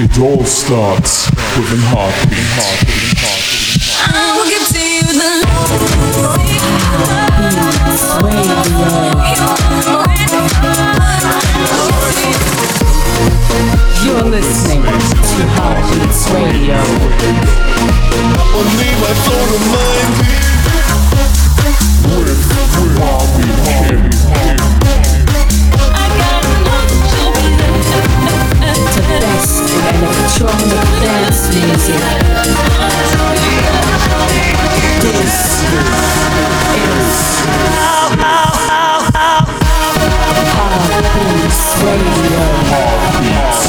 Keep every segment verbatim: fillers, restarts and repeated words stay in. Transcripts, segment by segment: It all starts with a heartbeat. I will give to you the love. You're listening to Heartbeats Radio. Only my soul and mind with Heartbeat. I got enough to believe. The best. Electronic dance music. This is Heartbeats Radio. Heartbeats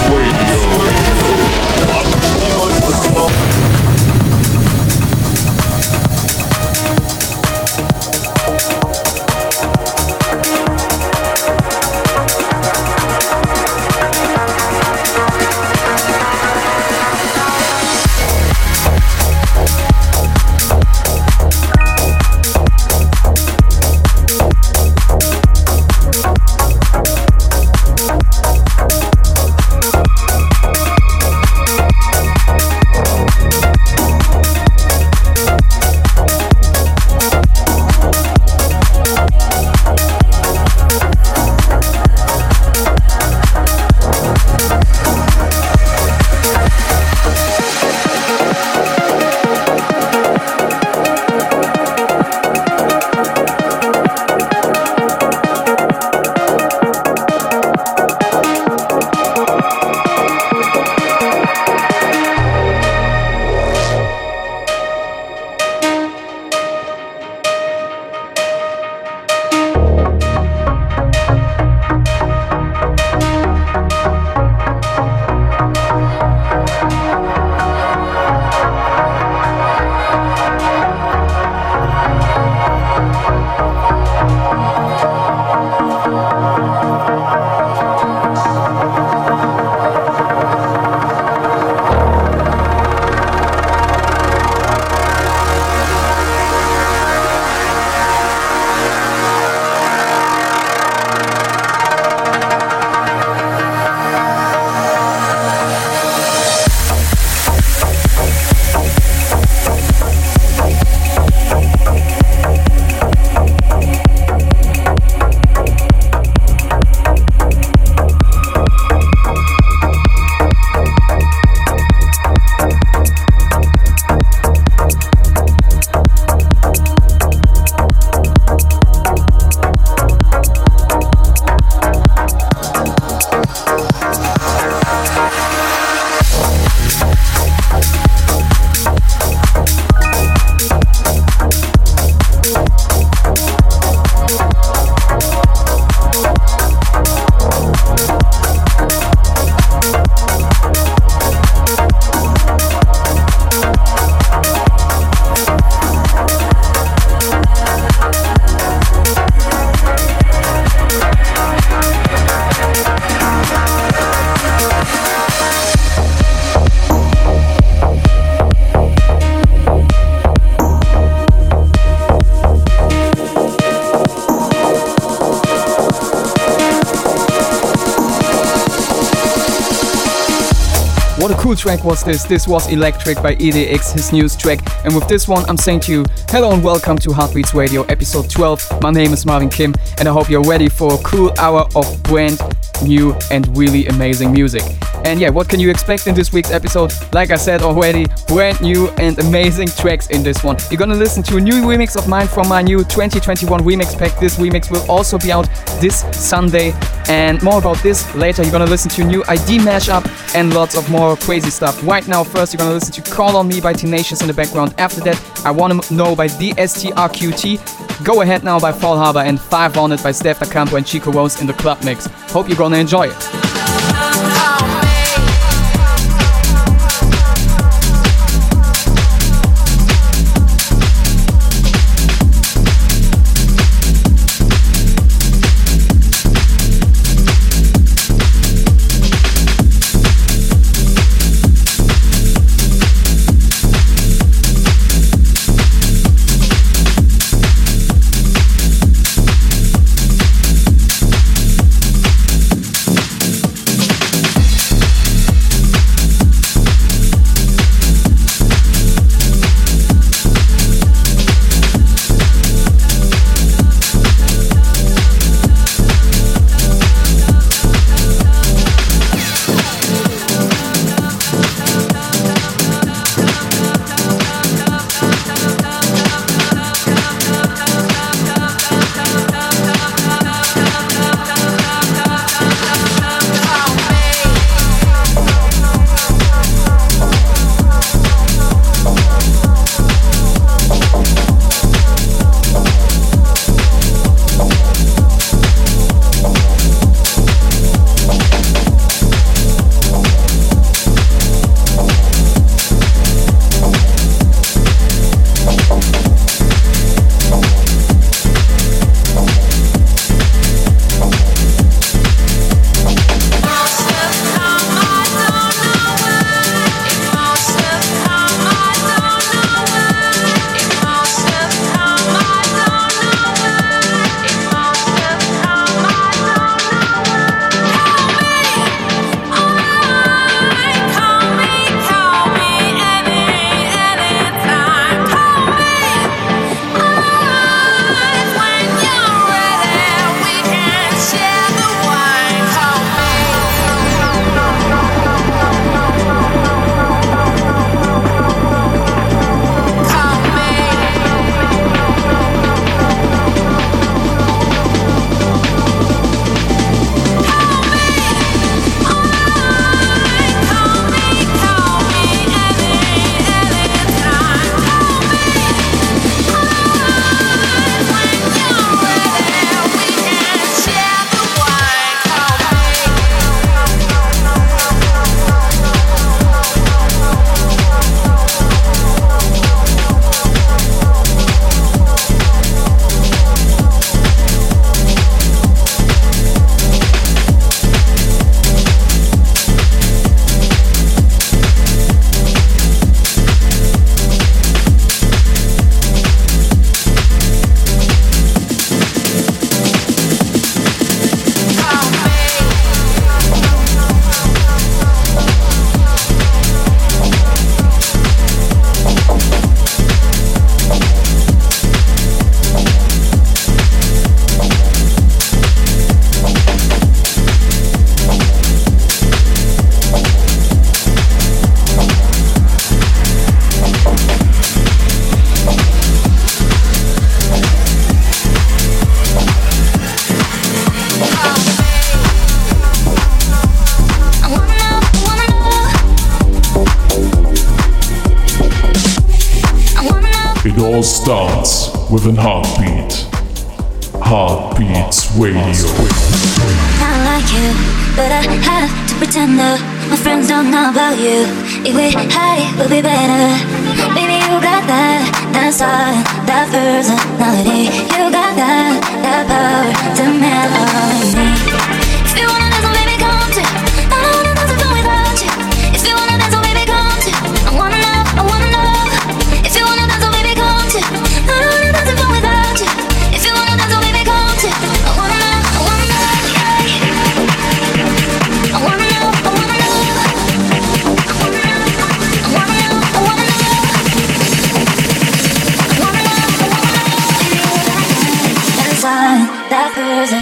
Cool track was this. This was Electric by E D X, his newest track. And with this one, I'm saying to you, hello and welcome to Heartbeats Radio, episode twelve. My name is Marvin Kim, and I hope you're ready for a cool hour of brand new and really amazing music. And yeah, what can you expect in this week's episode? Like I said already, brand new and amazing tracks in this one. You're gonna listen to a new remix of mine from my new twenty twenty-one remix pack. This remix will also be out this Sunday. And more about this later. You're gonna listen to a new I D mashup and lots of more crazy stuff. Right now, first, you're gonna listen to Call On Me by Tenacious in the background. After that, I Wanna Know by D S T R Q T. Go Ahead Now by Fall Harbor and Five On It by Steff da Campo and Chico Rose in the club mix. Hope you're gonna enjoy it. all starts with an heartbeat. Heartbeats Radio. I like you, but I have to pretend that my friends don't know about you. If we hide, we'll be better. Baby, you got that, that star, that personality. You got that, that power to mellow me. If you wanna dance, baby, come to. I don't wanna dance alone without you. If you wanna dance, baby, come to. I wanna know, I wanna know. If you wanna dance, baby, come to. I don't wanna dance alone without you. If you wanna dance, baby, come to. I wanna know, I wanna know. I wanna know, I wanna know. I wanna know, I wanna know. I wanna know, I wanna know. That is on that person.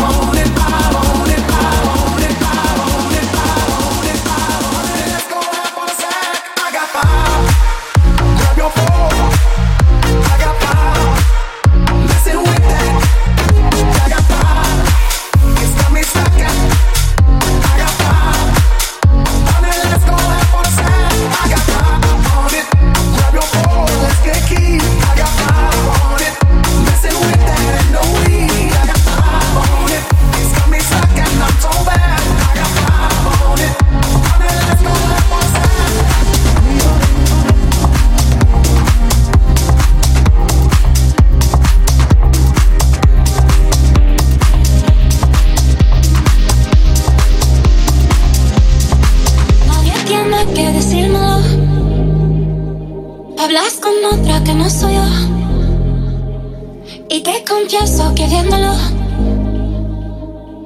on it, five on it, five on it, five on it, five on it, five on it. Let's go have on the sack. I got five. Grab your phone. I got five. Listen with that. Confieso que viéndolo,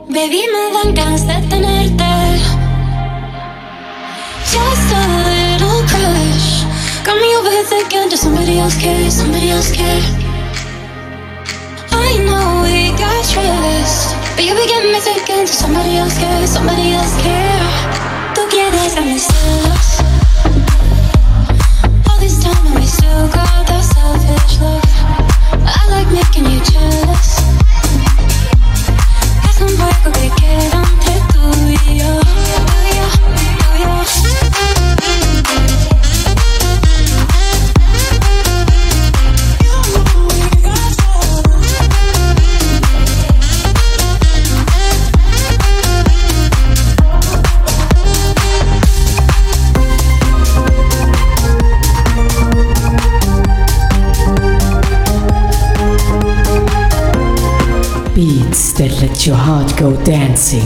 baby, me dan ganas de tenerte. Just a little crush, got me over thinking just somebody else cares, somebody else cares. I know we got trust, but you begin me thinking just somebody else cares, somebody else cares. Tú quieres a mis celos. All this time and we still got that selfish love. I like making you jealous. Es un juego que queda entre tú y yo. Tú y yo, tú y yo. that let your heart go dancing.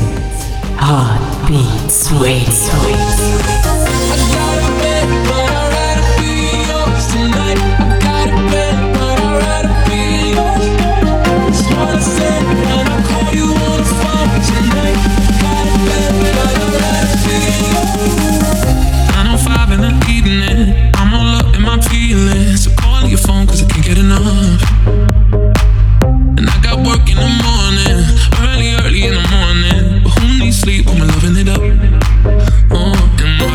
Heartbeats Radio. Sleep, I'm loving it up. Oh, and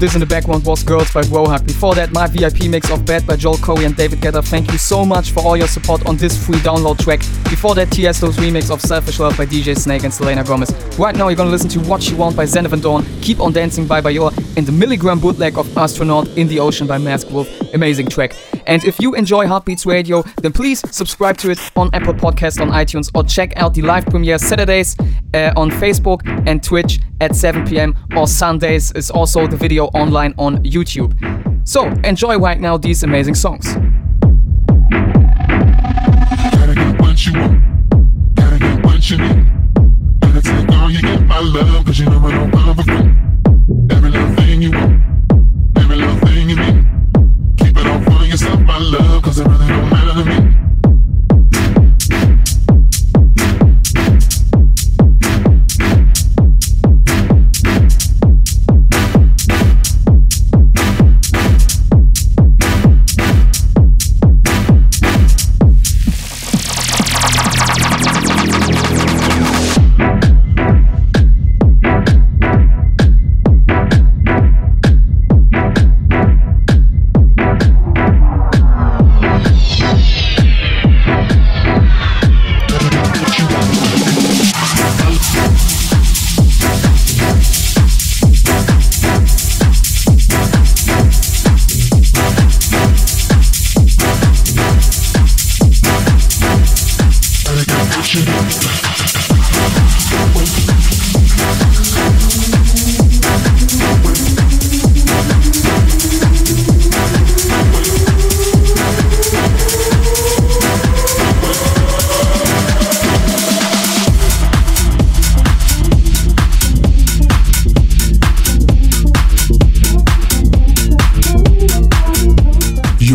this in the background was Girls by Brohug. Before that, my V I P mix of Bad by Joel Corey and David Guetta. Thank you so much for all your support on this free download track. Before that, Tiesto's remix of Selfish Love by D J Snake and Selena Gomez. Right now, you're gonna listen to What She Want by Zenith and Dawn, Keep On Dancing by Bajor, and The Milligram bootleg of Astronaut in the Ocean by Masked Wolf. Amazing track. And if you enjoy Heartbeats Radio, then please subscribe to it on Apple Podcasts, on iTunes, or check out the live premiere Saturdays uh, on Facebook and Twitch at seven p.m. or Sundays is also the video online on YouTube. So enjoy right now these amazing songs. Gotta get what you want, gotta get what you need. Gotta take all you get, my love, cause you know I don't love a friend. Every little thing you want, every little thing you need. Keep it all for yourself, my love, cause it really don't matter to me.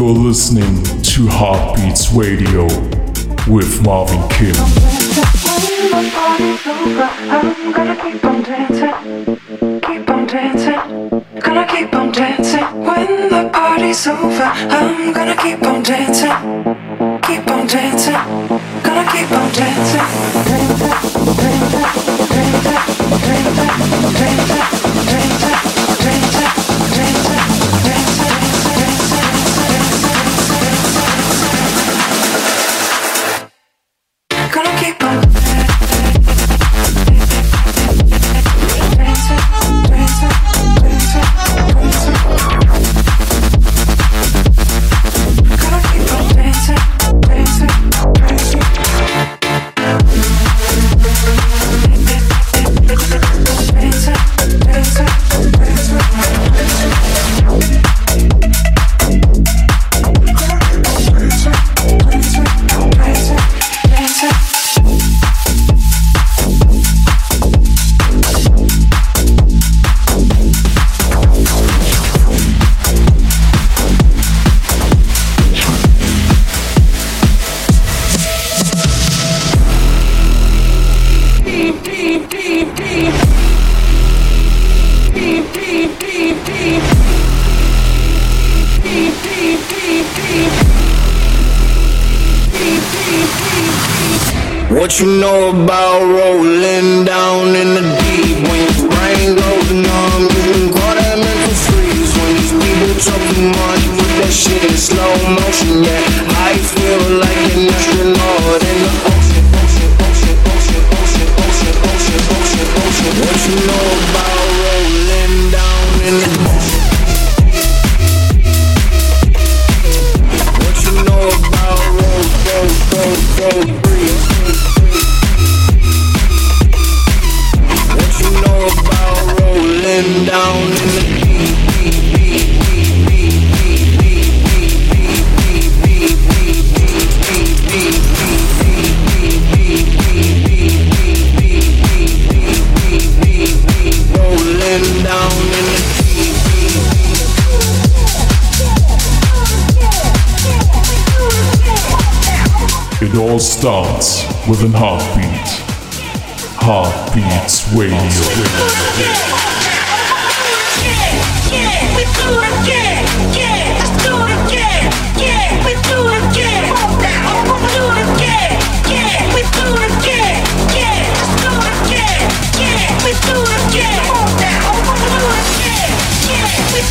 Listening to Heartbeats Radio with Marvin Kim. Gotta keep on dancing, keep on dancing, gonna keep on dancing. When the party's over, I'm gonna keep on dancing, keep on dancing, gonna keep on dancing. Starts with an heartbeat. Heartbeats Radio. We do it again, yeah. Let's do it again, yeah. We do it again, we do it again, yeah. We do it again, yeah. Let's do it again, yeah. We do it again, we do it again, yeah. We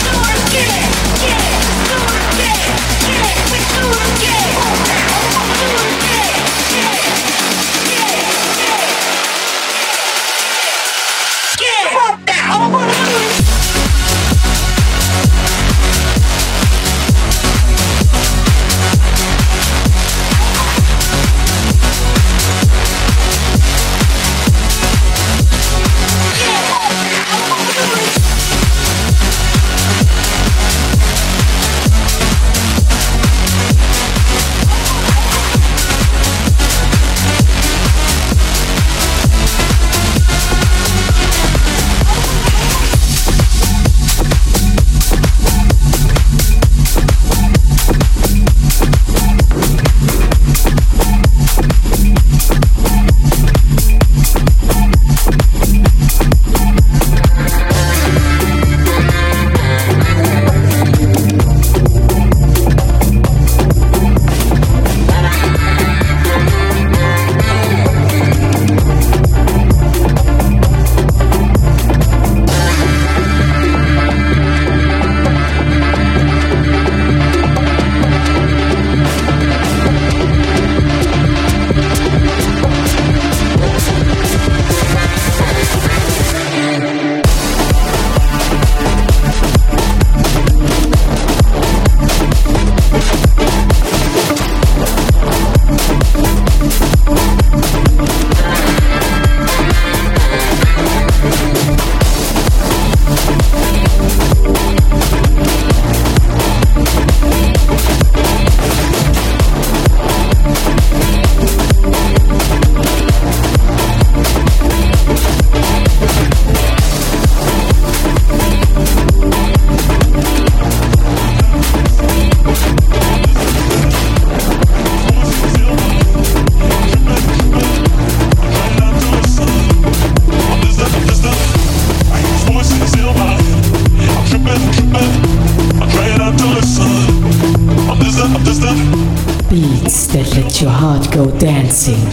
dancing,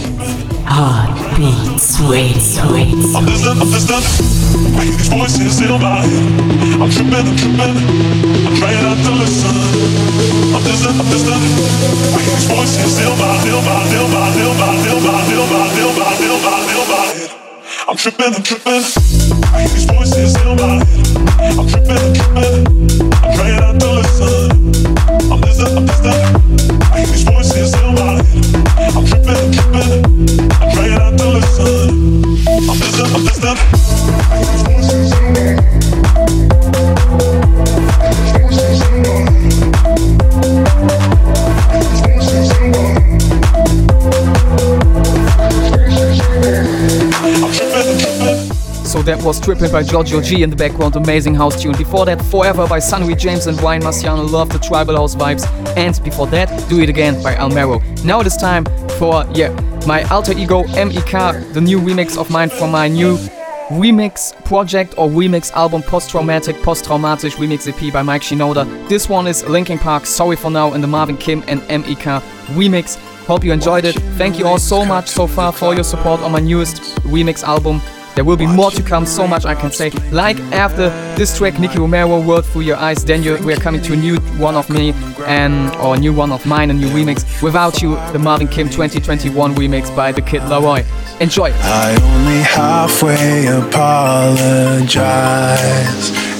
heart beats waiting. I'm listening, I'm listening, waiting these voices in my head. I'm tripping, I'm tripping, I'm trying not to listen. I'm listening, I'm listening, waiting these voices in my head, in my head, in my head, in my head, in my head, in my head, in my head, in my head, in my head. I'm tripping, I'm tripping, waiting these voices in my head. I'm tripping, I'm tripping, I'm trying not to listen. I'm listening, I'm listening, waiting these voices in my head. I'm tripping, tripping, I'm trying not to listen. I'm listening, I'm listening. These voices in my head. These voices in my head. These voices in my head. I'm tripping, tripping. So that was Trippin' by Giorgio G in the background, amazing house tune. Before that, Forever by Sonny James and Brian Marciano, love the tribal house vibes. And before that, Do It Again by Almero. Now it is time for, yeah, my alter ego M E K, the new remix of mine for my new remix project or remix album Post-Traumatic, Post-Traumatisch Remix E P by Mike Shinoda. This one is Linkin Park, Sorry For Now, and the Marvin Kim and M E K remix. Hope you enjoyed it. Thank you all so much so far for your support on my newest remix album. There will be more to come, so much I can say. Like after this track, Nicky Romero, World Through Your Eyes, then you, we are coming to a new one of me, and or a new one of mine, a new remix. Without You, the Marvin Kim twenty twenty-one remix by the Kid LaRoy. Enjoy. I only halfway apologize,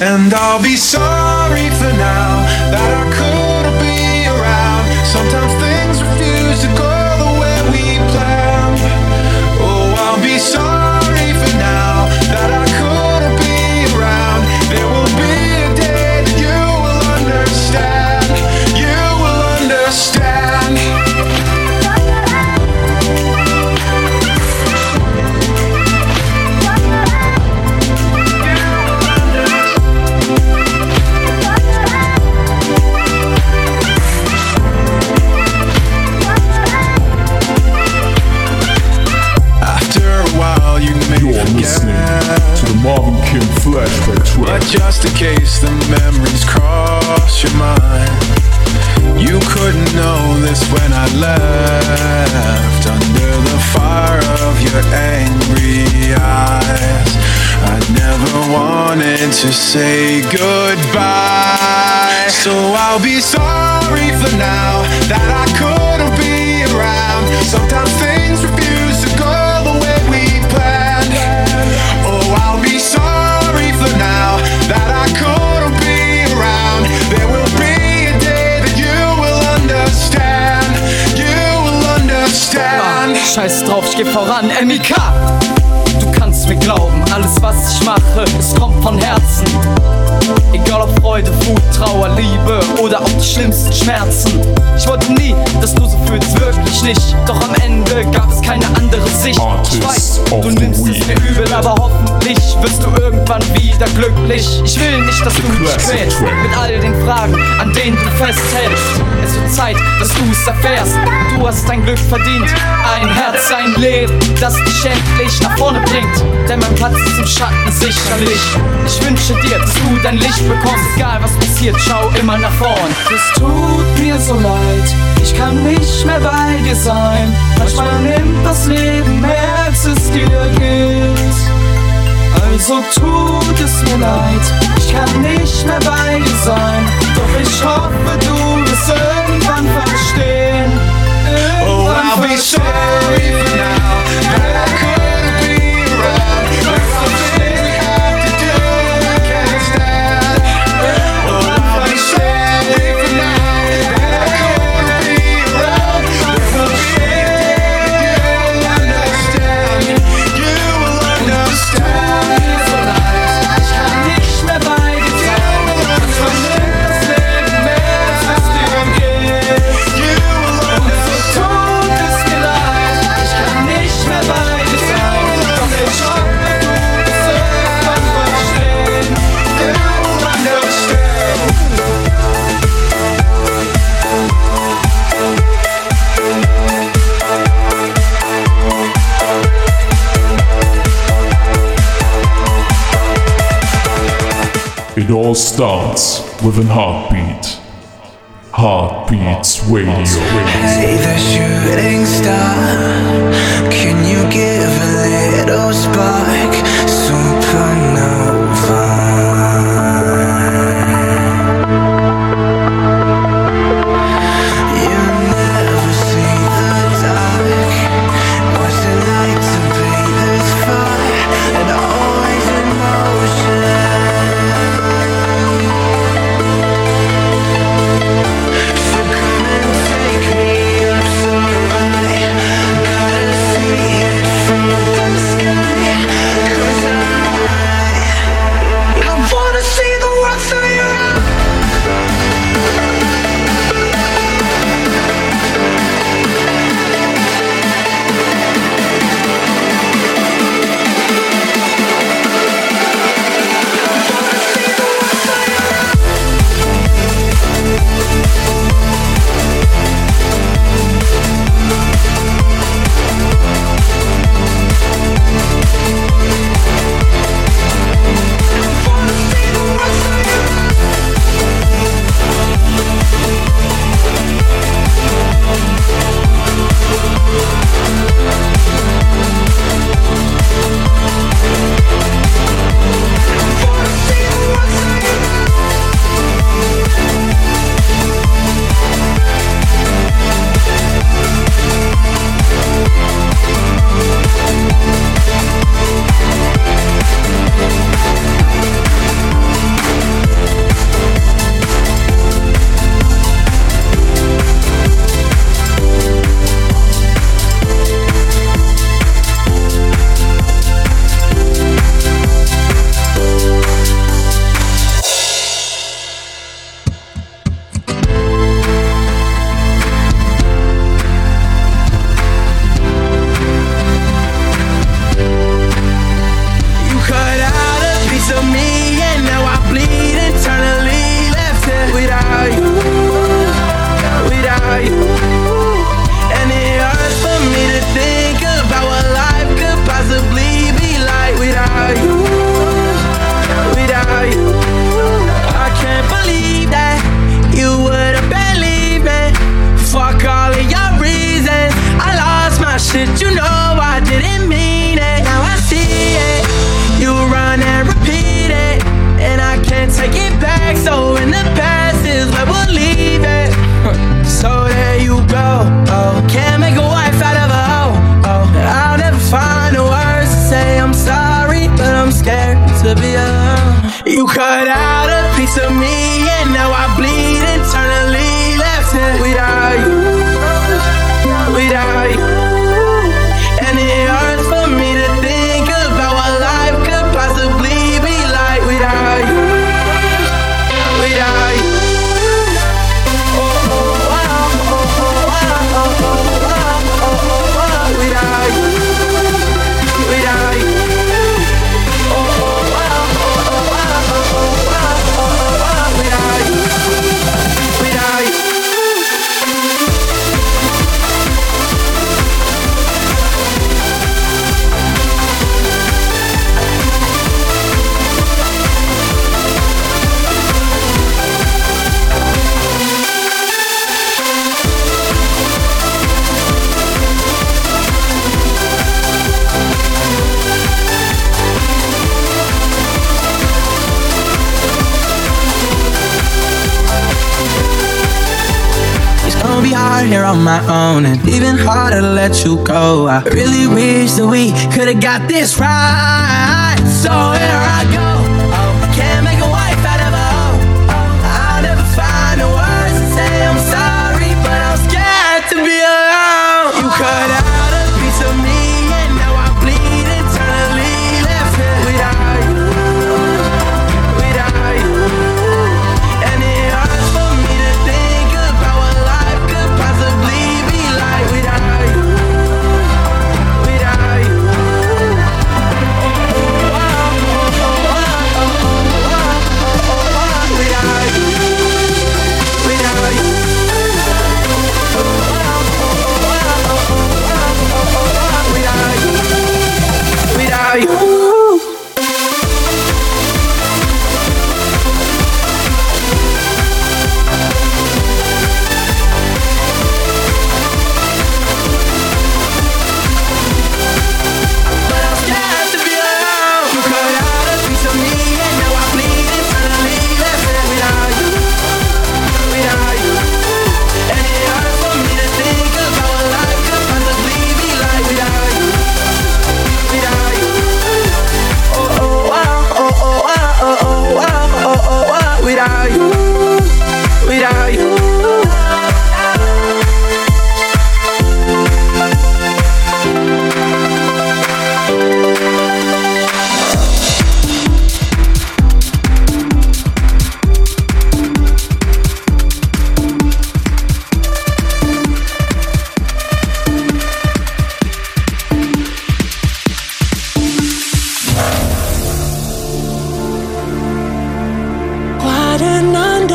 and I'll be sorry for now that I couldn't be around. Sometimes things refuse to go the way we planned. Oh, I'll be sorry that I couldn't be around. There will be a day that you will understand. You will understand. After a while you may forget. Marvin Kim flashback track. But just in case the memories cross your mind, you couldn't know this when I left. Under the fire of your angry eyes, I never wanted to say goodbye. So I'll be sorry for now that I couldn't be around. Sometimes things refuse to go the way we planned. I'll be sorry for now that I couldn't be around. There will be a day that you will understand. You will understand. Ach, scheiß drauf, ich geh voran, M E K. Du kannst mir glauben, alles was ich mache, es kommt von Herzen. Egal ob Freude, Wut, Trauer, Liebe oder auch die schlimmsten Schmerzen. Ich wollte nie, dass du so fühlst, wirklich nicht. Doch am Ende gab es keine andere Sicht. Ich weiß, du nimmst es mir übel, aber hoffentlich wirst du irgendwann wieder glücklich. Ich will nicht, dass du mich quälst mit all den Fragen, an denen du festhältst. Es wird Zeit, dass du es erfährst. Du hast dein Glück verdient, ein Herz, ein Leben, das dich endlich nach vorne bringt. Denn mein Platz ist im Schatten sicherlich. Ich wünsche dir, dass du dein Licht bekommst, egal was passiert, schau immer nach vorn. Es tut mir so leid, ich kann nicht mehr bei dir sein. Manchmal nimmt das Leben mehr, als es dir geht. Also tut es mir leid, ich kann nicht mehr bei dir sein. Doch ich hoffe, du wirst irgendwann verstehen. Irgendwann oh, I'll be sorry for now that I couldn't be around. It all starts with a heartbeat. Heartbeats Radio. Hey, the shooting star, can you give a little spark? Supernova. You never see the dark. What's it like to be this far and always in motion? On my own, and even harder to let you go. I really wish that we could've got this right. So here I go. Oh, can't make a wife out of a hoe. Oh, I'll never find the words to say I'm sorry, but I'm scared to be alone. You could have.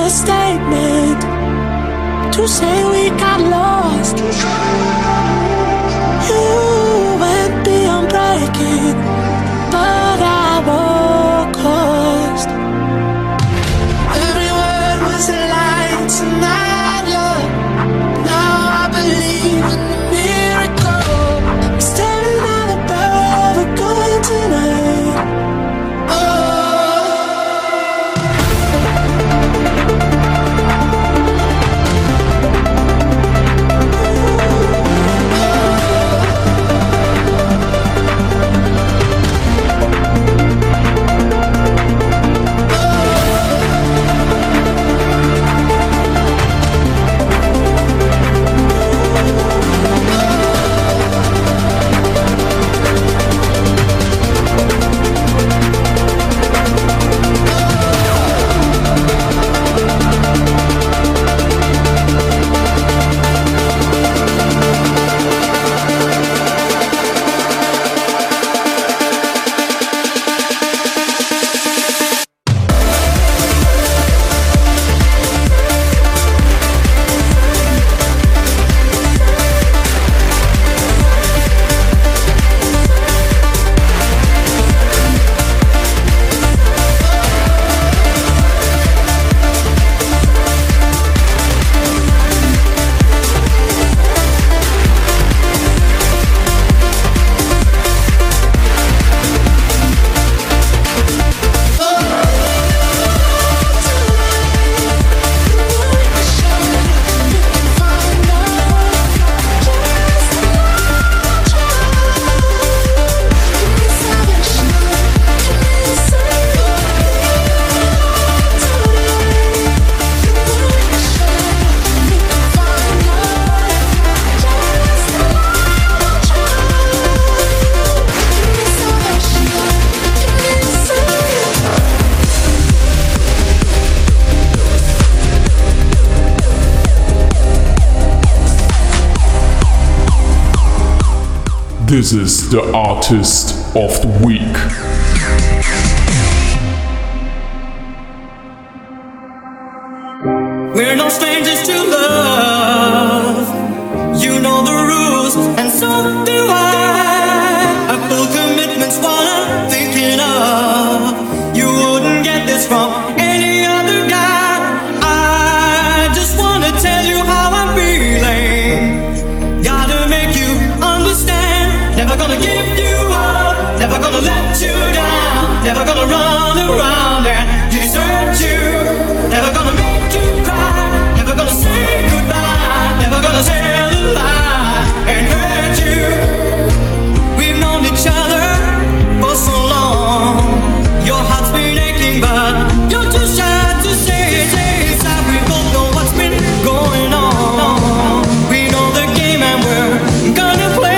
understatement to say we got lost. You went beyond breaking, but I won't cost. Every word was a lie tonight, love. Now I believe in the miracle. I'm standing on the barrel, we're going tonight. This is the Artist of the Week. We're no strangers to love. You know the rules, and so do I. I feel commitment's what I'm thinking of. You wouldn't get this from any other guy. I just wanna tell you how I'm feeling. Gotta make you understand. Never gonna give you up, never gonna let you down, never gonna run around and desert you, never gonna make you cry, never gonna say goodbye, never gonna tell a lie and hurt you. We've known each other for so long, your heart's been aching but you're too shy to say it. It's like we both know what's been going on, we know the game and we're gonna play.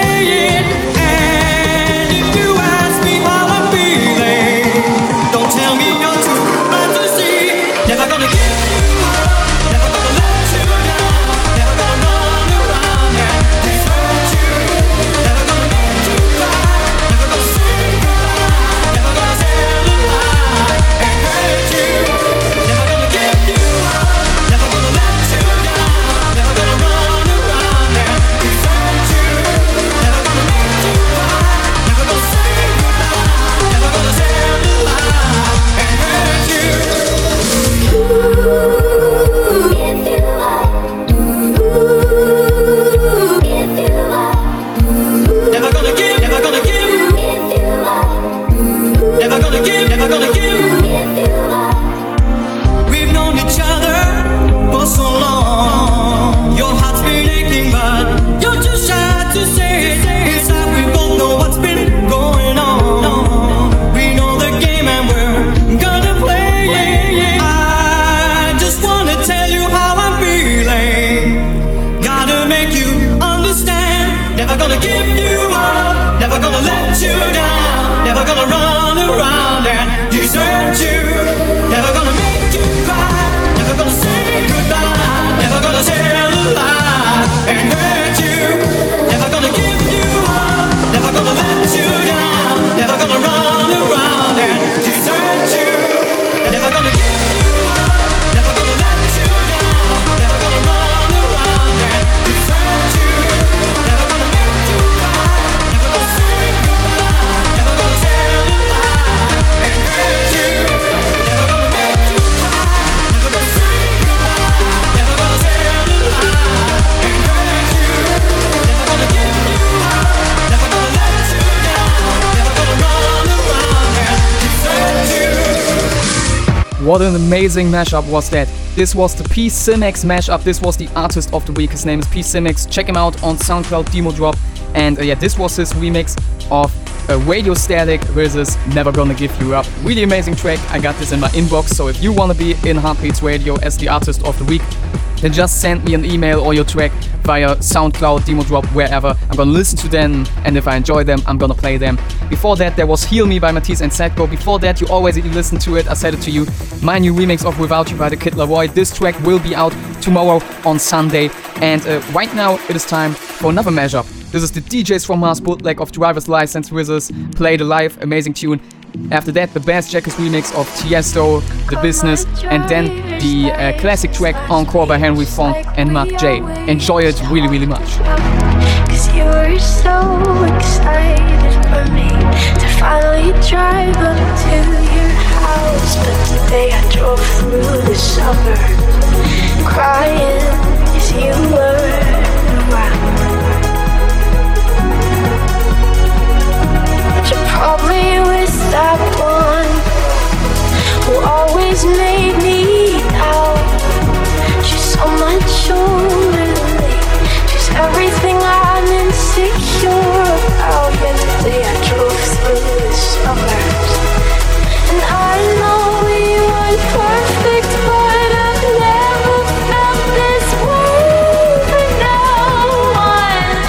Never gonna let What an amazing mashup was that. This was the Psymex mashup. This was the artist of the week. His name is Psymex. Check him out on SoundCloud, Demo Drop. And uh, yeah, this was his remix of uh, Radio Static versus Never Gonna Give You Up. Really amazing track. I got this in my inbox. So if you want to be in Heartbeats Radio as the artist of the week, then just send me an email or your track via SoundCloud, Demo Drop, wherever. I'm gonna listen to them, and if I enjoy them, I'm gonna play them. Before that, there was Heal Me by Matisse and Sadko. Before that, you always listen to it. I said it to you. My new remix of Without You by the Kid LaRoy. This track will be out tomorrow on Sunday. And uh, right now, it is time for another mashup. This is the D Js from Mars bootleg of Driver's License Wizards. Play the live, amazing tune. After that, the Bass Jackers remix of Tiesto, The Business, and then the uh, classic track Encore by Henry Fong and Mark J. Enjoy it really, really much. Cause you were so excited for me to finally drive up to your house. But today I drove through the suburb crying cause you were around. Probably with that one who always made me out. She's so much older than me. She's everything I'm insecure about. Yesterday I drove through the suburbs, and I know we weren't perfect, but I've never felt this way for no one.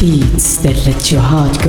Beats that let your heart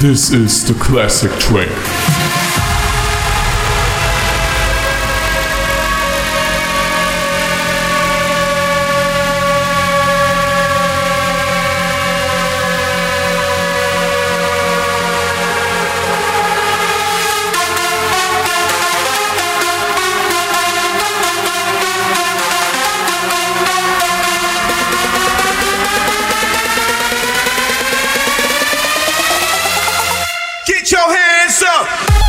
This is the classic track. Get your hands up!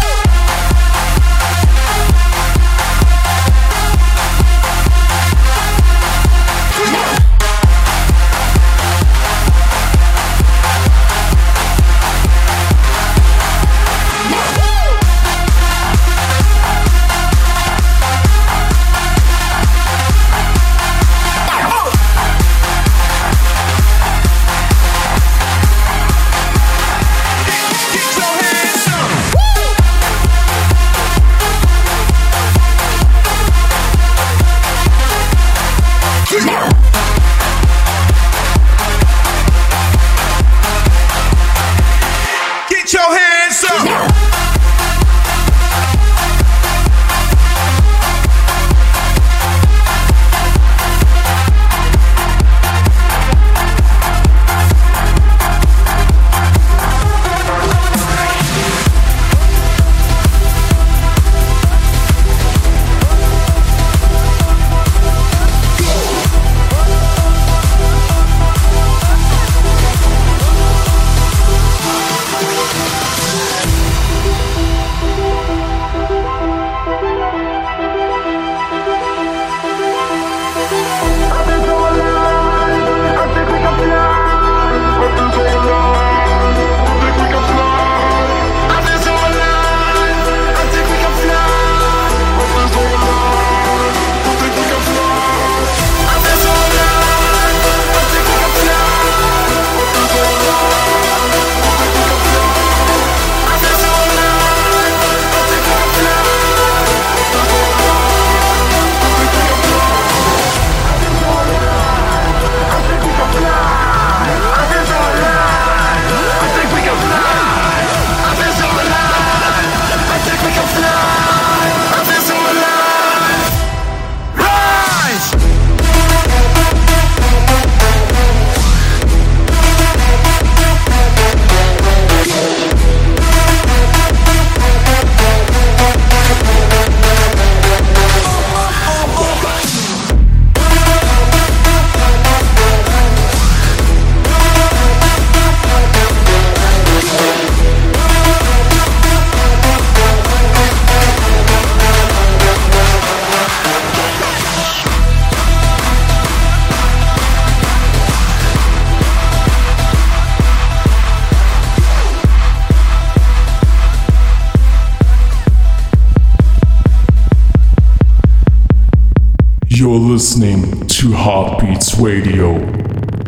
You're listening to Heartbeats Radio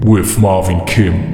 with Marvin Kim.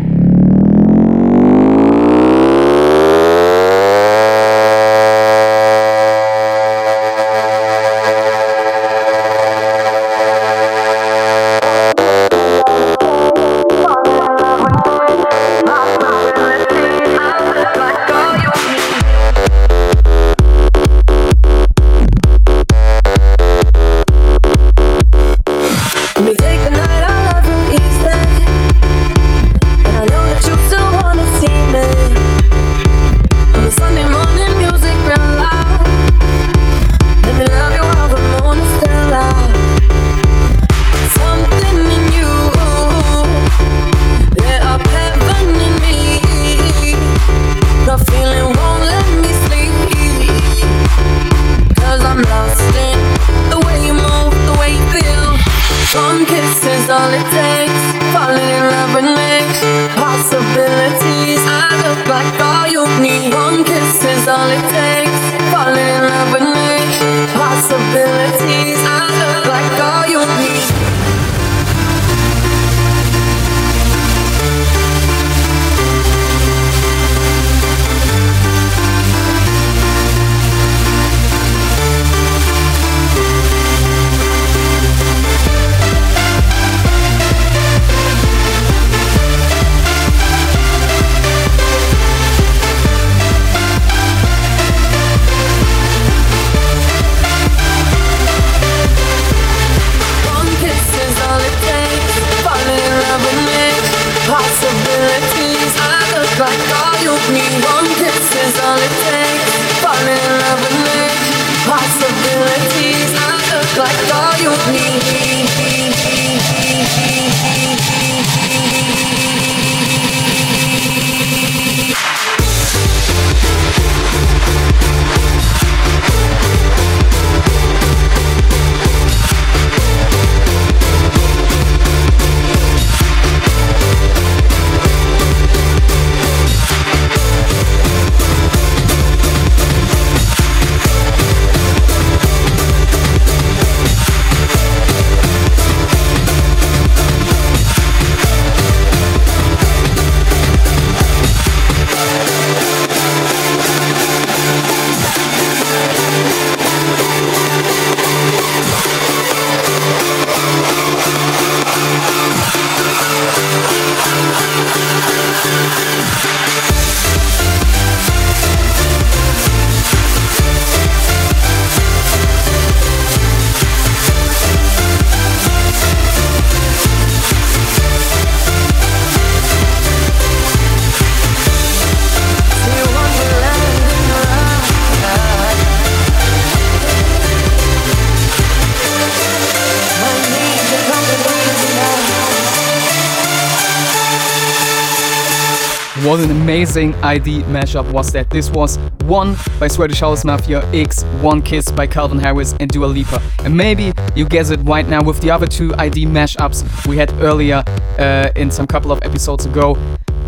What an amazing I D mashup was that. This was One by Swedish House Mafia X, One Kiss by Calvin Harris and Dua Lipa. And maybe you guess it right now with the other two I D mashups we had earlier uh, in some couple of episodes ago.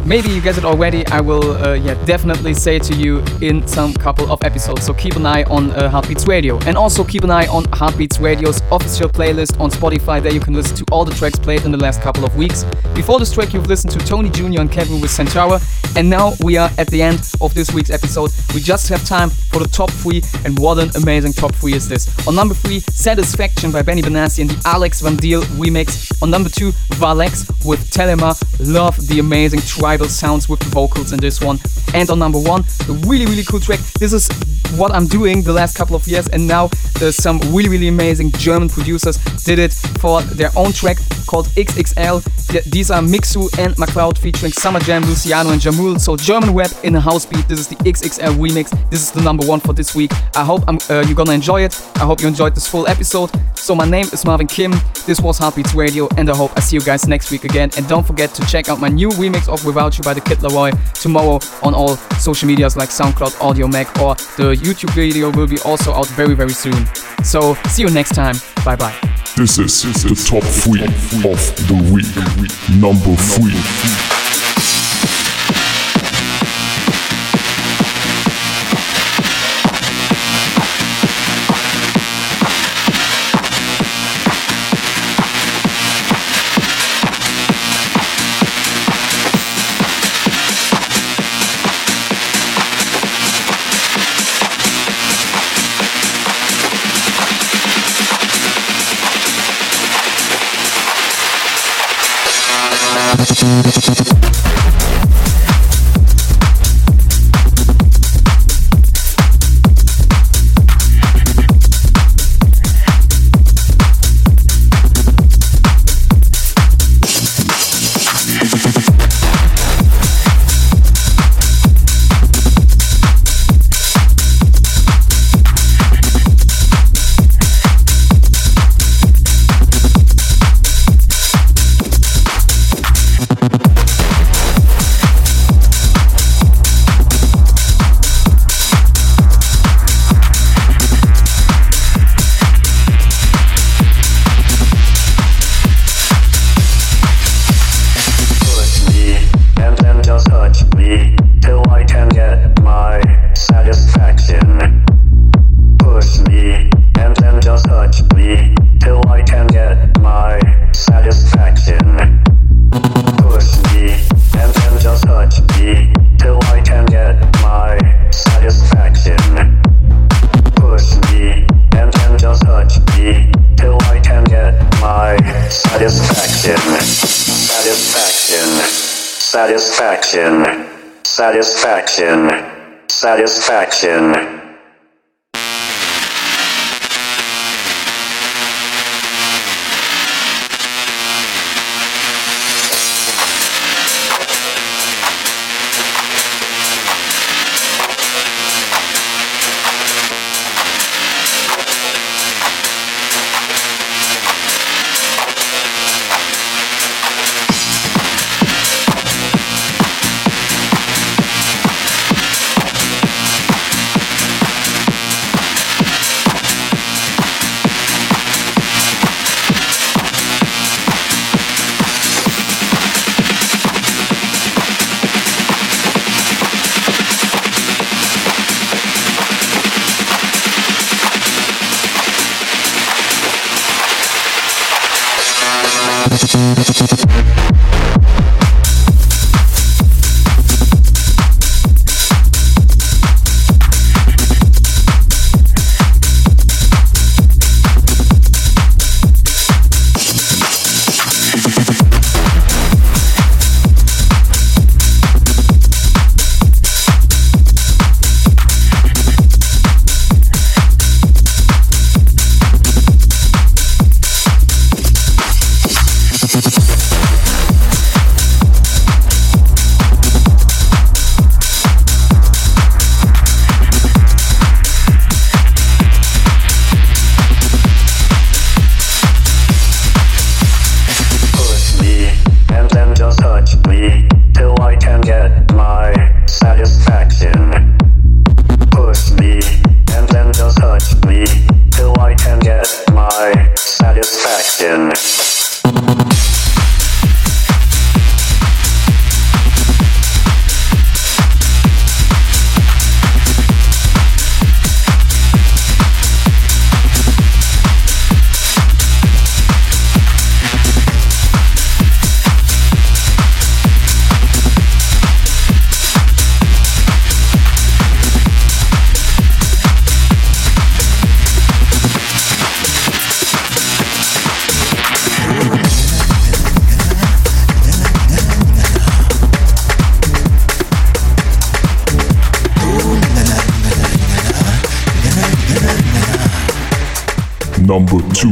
Maybe you guess it already. I will uh, yeah, definitely say to you in some couple of episodes. So keep an eye on uh, Heartbeats Radio. And also keep an eye on Heartbeats Radio's official playlist on Spotify. There you can listen to all the tracks played in the last couple of weeks. Before this track you've listened to Tony Junior and Kevin with Centaur. And now we are at the end of this week's episode. We just have time for the top three, and what an amazing top three is this. On number three, Satisfaction by Benny Benassi and the Alex Van Deal remix. On number two, Valex with Telema. Love the amazing tribal sounds with the vocals in this one. And on number one, a really, really cool track. This is what I'm doing the last couple of years, and now uh, some really, really amazing German producers did it for their own track called X X L. Th- these are Mixu and McLeod featuring Summer Jam, Luciano and Jamul. So German rap in a house beat. This is the X X L remix. This is the number one for this week. I hope I'm, uh, you're gonna enjoy it. I hope you enjoyed this full episode. So my name is Marvin Kim. This was Heartbeats Radio, and I hope I see you guys next week again. And don't forget to check out my new remix of Without You by the Kid LaRoy tomorrow on all social medias like SoundCloud, Audio Mac, or the YouTube video will be also out very, very soon. So see you next time. Bye bye. This is the top three of the week. Number three. Satisfaction. Number two.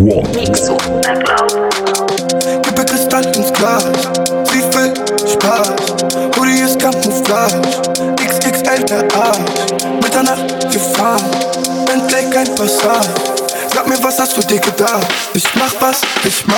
One. Mixo, un club. Québec cristal, esclavage. Si fait, j'passe. Hoodie is camouflage. X X L de H. Maintenant, tu femme. Bentley, kein Passage. Sag mir, was hast du dir gedacht? Ich mach was, ich mach.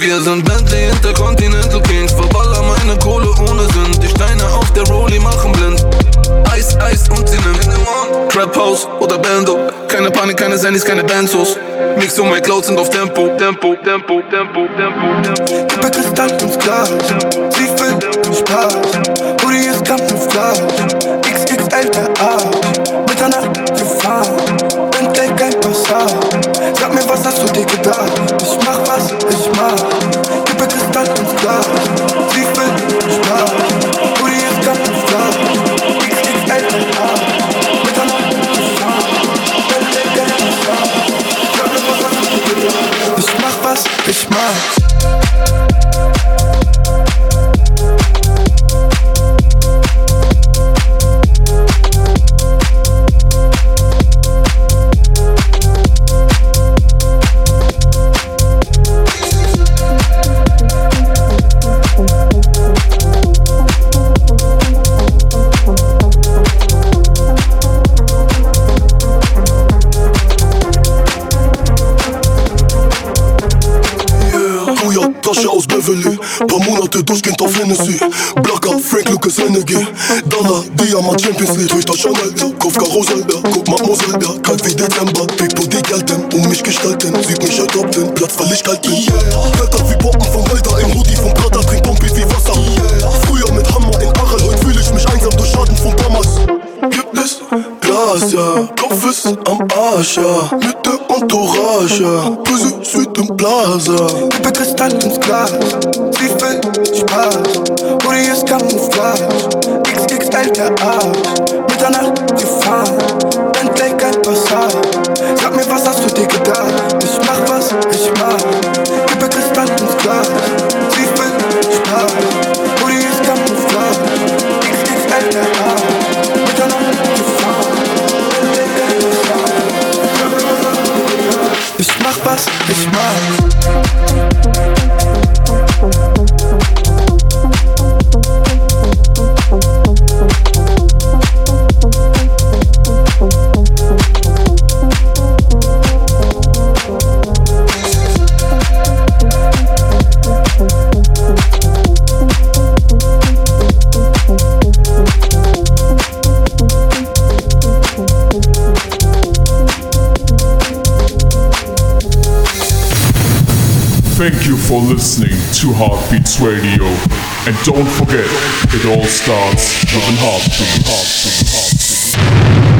Wir sind Bentley Intercontinental Kings, verballer meine Kohle ohne Sinn. Die Steine auf der Rolli machen blind. Eis, Eis und sie nimmt Trap House oder Bando. Keine Panik, keine Sandys, keine Benzos. Mix und My Clouds sind auf Tempo. Tempo, Tempo, Tempo, Tempo, Tempo. Gib Kristall ins Glas. Sie füllt Spaß. Hoodie ist Camouflage. X X L der Arsch. Mitternacht gefahren. Bentley kein Passat. Sag mir, was hast du dir gedacht? Ich mach was, ich mach. Gib mir Kristall ins Glas. Sie füllt Spaß. Hoodie ist Camouflage. X X L der Arsch. Mitternacht gefahren. Bentley kein Passat. Sag mir, was hast du dir gedacht? Ich mach was, ich mach. Paar Monate durchgehend auf Hennessy. Blacker, Frank, Lucas, Energy Dana, Diamant, Champions League. Durch das Chanel, ja, kauf Karosel, ja. Guck mal, Mosel, ja, kalt wie Dezember. Pipo, die gelten, um mich gestalten. Sieg mich erdoppeln, Platz, weil ich kalt bin. Yeah. Wetter wie Poppen von Walter. Im Hoodie von Prada, trink Pompies wie Wasser. Yeah. Früher mit Hammer in Achel. Heute fühl ich mich einsam durch Schaden von Thomas. Gibt es Glas, ja, Kopf ist am Arsch, ja. Mit dem Entourage, ja, Pussy, Süd im Blaser. Gib Kristall ins Glas. Sie fällt Spaß, Hoodie ist Camouflage, X X L der Arsch, Mitternacht gefahren, Bentley kein Passat, sag mir, was hast du dir gedacht? Ich mach was, ich mach, gib mir Kristall ins Glas, sie fällt Spaß, Hoodie ist Camouflage, X X L der Arsch, Mitternacht gefahren, Bentley kein Passat, sag mir, was hast du dir gedacht? Ich mach was, ich mach. Thank you for listening to Heartbeats Radio, and don't forget, it all starts with a heartbeat.